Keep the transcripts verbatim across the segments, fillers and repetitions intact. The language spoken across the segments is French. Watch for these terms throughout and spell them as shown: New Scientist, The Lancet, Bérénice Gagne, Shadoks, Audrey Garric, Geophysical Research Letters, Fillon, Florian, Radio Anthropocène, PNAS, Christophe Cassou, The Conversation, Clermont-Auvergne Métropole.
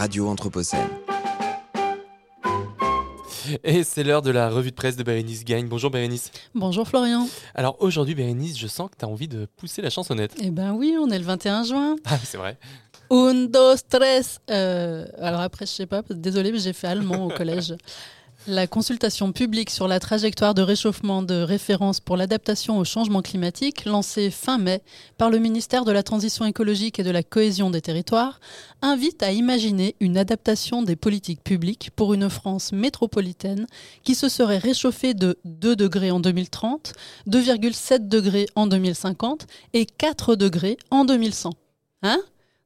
Radio Anthropocène. Et c'est l'heure de la revue de presse de Bérénice Gagne. Bonjour Bérénice. Bonjour Florian. Alors aujourd'hui Bérénice, je sens que tu as envie de pousser la chansonnette. Eh ben oui, on est le vingt et un juin. Ah c'est vrai. Un, dos, tres. Euh, alors après je sais pas, désolée mais j'ai fait allemand au collège. La consultation publique sur la trajectoire de réchauffement de référence pour l'adaptation au changement climatique, lancée fin mai par le ministère de la Transition écologique et de la Cohésion des territoires, invite à imaginer une adaptation des politiques publiques pour une France métropolitaine qui se serait réchauffée de deux degrés en deux mille trente, deux virgule sept degrés en deux mille cinquante et quatre degrés en deux mille cent. Hein ?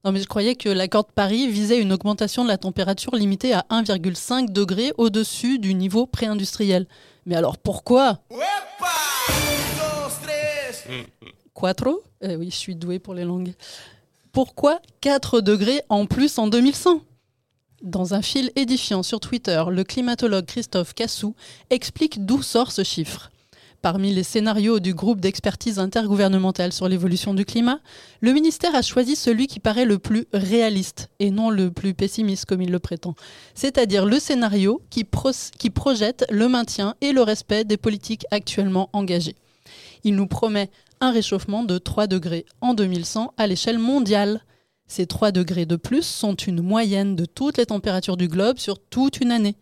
Non mais je croyais que l'accord de Paris visait une augmentation de la température limitée à un virgule cinq degré au-dessus du niveau pré-industriel. Mais alors pourquoi ? Quattro ? Eh oui, je suis douée pour les langues. Pourquoi quatre degrés en plus en deux mille cent ? Dans un fil édifiant sur Twitter, le climatologue Christophe Cassou explique d'où sort ce chiffre. Parmi les scénarios du groupe d'expertise intergouvernementale sur l'évolution du climat, le ministère a choisi celui qui paraît le plus réaliste et non le plus pessimiste comme il le prétend, c'est-à-dire le scénario qui, pro- qui projette le maintien et le respect des politiques actuellement engagées. Il nous promet un réchauffement de trois degrés en deux mille cent à l'échelle mondiale. Ces trois degrés de plus sont une moyenne de toutes les températures du globe sur toute une année.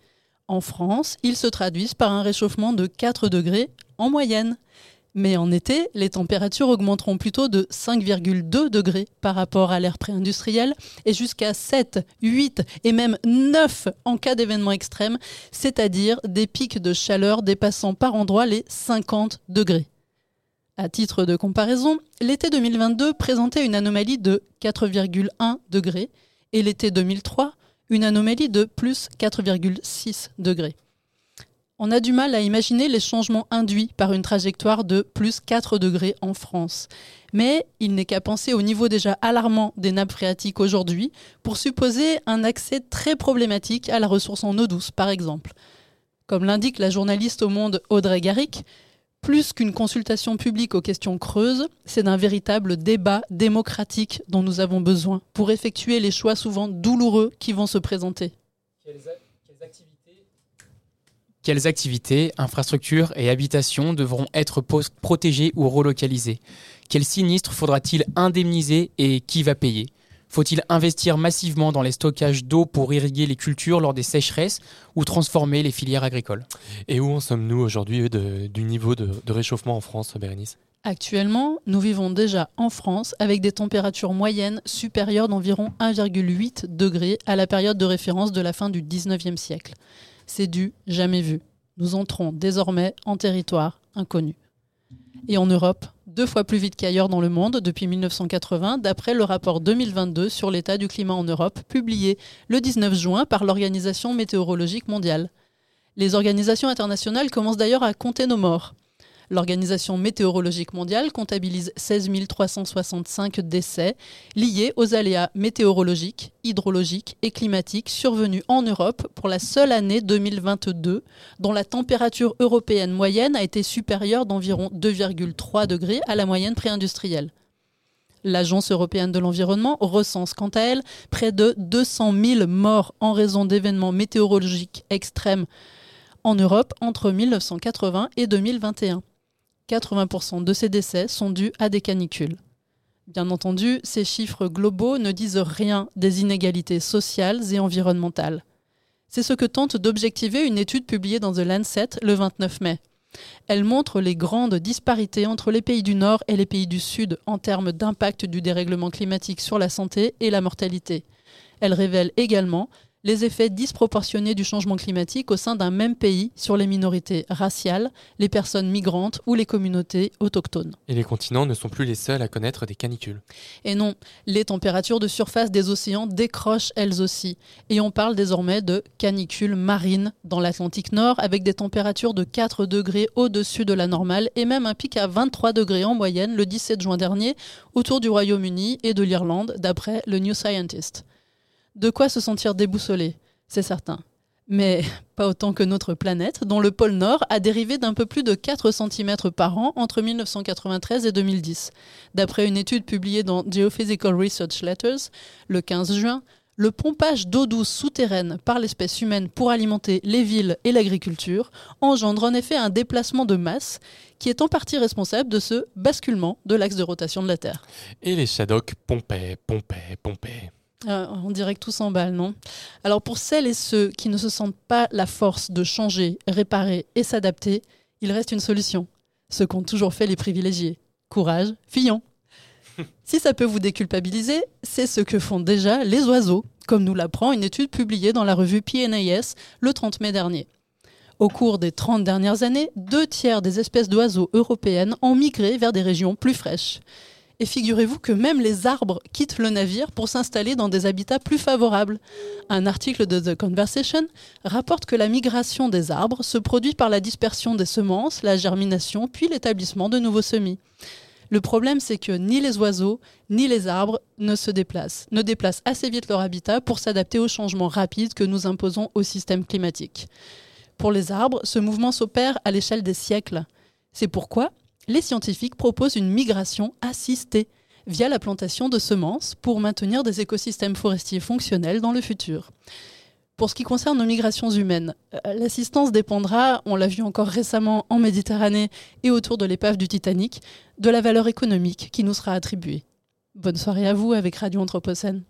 En France, ils se traduisent par un réchauffement de quatre degrés en moyenne. Mais en été, les températures augmenteront plutôt de cinq virgule deux degrés par rapport à l'ère pré-industrielle et jusqu'à sept, huit et même neuf en cas d'événements extrêmes, c'est-à-dire des pics de chaleur dépassant par endroits les cinquante degrés. À titre de comparaison, l'été deux mille vingt-deux présentait une anomalie de quatre virgule un degrés et l'été deux mille trois, une anomalie de plus quatre virgule six degrés. On a du mal à imaginer les changements induits par une trajectoire de plus quatre degrés en France. Mais il n'est qu'à penser au niveau déjà alarmant des nappes phréatiques aujourd'hui pour supposer un accès très problématique à la ressource en eau douce, par exemple. Comme l'indique la journaliste au Monde Audrey Garric, plus qu'une consultation publique aux questions creuses, c'est d'un véritable débat démocratique dont nous avons besoin pour effectuer les choix souvent douloureux qui vont se présenter. Quelles activités, infrastructures et habitations devront être protégées ou relocalisées ? Quels sinistres faudra-t-il indemniser et qui va payer ? Faut-il investir massivement dans les stockages d'eau pour irriguer les cultures lors des sécheresses ou transformer les filières agricoles ? Et où en sommes-nous aujourd'hui de, du niveau de, de réchauffement en France, Bérénice ? Actuellement, nous vivons déjà en France avec des températures moyennes supérieures d'environ un virgule huit degré à la période de référence de la fin du dix-neuvième siècle. C'est du jamais vu. Nous entrons désormais en territoire inconnu. Et en Europe, deux fois plus vite qu'ailleurs dans le monde depuis mille neuf cent quatre-vingts, d'après le rapport deux mille vingt-deux sur l'état du climat en Europe, publié le dix-neuf juin par l'Organisation météorologique mondiale. Les organisations internationales commencent d'ailleurs à compter nos morts. L'Organisation météorologique mondiale comptabilise seize mille trois cent soixante-cinq décès liés aux aléas météorologiques, hydrologiques et climatiques survenus en Europe pour la seule année deux mille vingt-deux, dont la température européenne moyenne a été supérieure d'environ deux virgule trois degrés à la moyenne pré-industrielle. L'Agence européenne de l'environnement recense quant à elle près de deux cent mille morts en raison d'événements météorologiques extrêmes en Europe entre mille neuf cent quatre-vingts et deux mille vingt et un. quatre-vingts pour cent de ces décès sont dus à des canicules. Bien entendu, ces chiffres globaux ne disent rien des inégalités sociales et environnementales. C'est ce que tente d'objectiver une étude publiée dans The Lancet le vingt-neuf mai. Elle montre les grandes disparités entre les pays du Nord et les pays du Sud en termes d'impact du dérèglement climatique sur la santé et la mortalité. Elle révèle également les effets disproportionnés du changement climatique au sein d'un même pays sur les minorités raciales, les personnes migrantes ou les communautés autochtones. Et les continents ne sont plus les seuls à connaître des canicules. Et non, les températures de surface des océans décrochent elles aussi. Et on parle désormais de canicules marines dans l'Atlantique Nord avec des températures de quatre degrés au-dessus de la normale et même un pic à vingt-trois degrés en moyenne le dix-sept juin dernier autour du Royaume-Uni et de l'Irlande d'après le New Scientist. De quoi se sentir déboussolé, c'est certain. Mais pas autant que notre planète, dont le pôle Nord a dérivé d'un peu plus de quatre centimètres par an entre mille neuf cent quatre-vingt-treize et deux mille dix. D'après une étude publiée dans Geophysical Research Letters, le quinze juin, le pompage d'eau douce souterraine par l'espèce humaine pour alimenter les villes et l'agriculture engendre en effet un déplacement de masse qui est en partie responsable de ce basculement de l'axe de rotation de la Terre. Et les Shadoks pompaient, pompaient, pompaient. Euh, on dirait que tout s'emballe, non ? Alors pour celles et ceux qui ne se sentent pas la force de changer, réparer et s'adapter, il reste une solution. Ce qu'ont toujours fait les privilégiés. Courage, Fillon. Si ça peut vous déculpabiliser, c'est ce que font déjà les oiseaux, comme nous l'apprend une étude publiée dans la revue P N A S le trente mai dernier. Au cours des trente dernières années, deux tiers des espèces d'oiseaux européennes ont migré vers des régions plus fraîches. Et figurez-vous que même les arbres quittent le navire pour s'installer dans des habitats plus favorables. Un article de The Conversation rapporte que la migration des arbres se produit par la dispersion des semences, la germination, puis l'établissement de nouveaux semis. Le problème, c'est que ni les oiseaux, ni les arbres ne se déplacent, ne déplacent assez vite leur habitat pour s'adapter aux changements rapides que nous imposons au système climatique. Pour les arbres, ce mouvement s'opère à l'échelle des siècles. C'est pourquoi les scientifiques proposent une migration assistée via la plantation de semences pour maintenir des écosystèmes forestiers fonctionnels dans le futur. Pour ce qui concerne nos migrations humaines, l'assistance dépendra, on l'a vu encore récemment en Méditerranée et autour de l'épave du Titanic, de la valeur économique qui nous sera attribuée. Bonne soirée à vous avec Radio Anthropocène.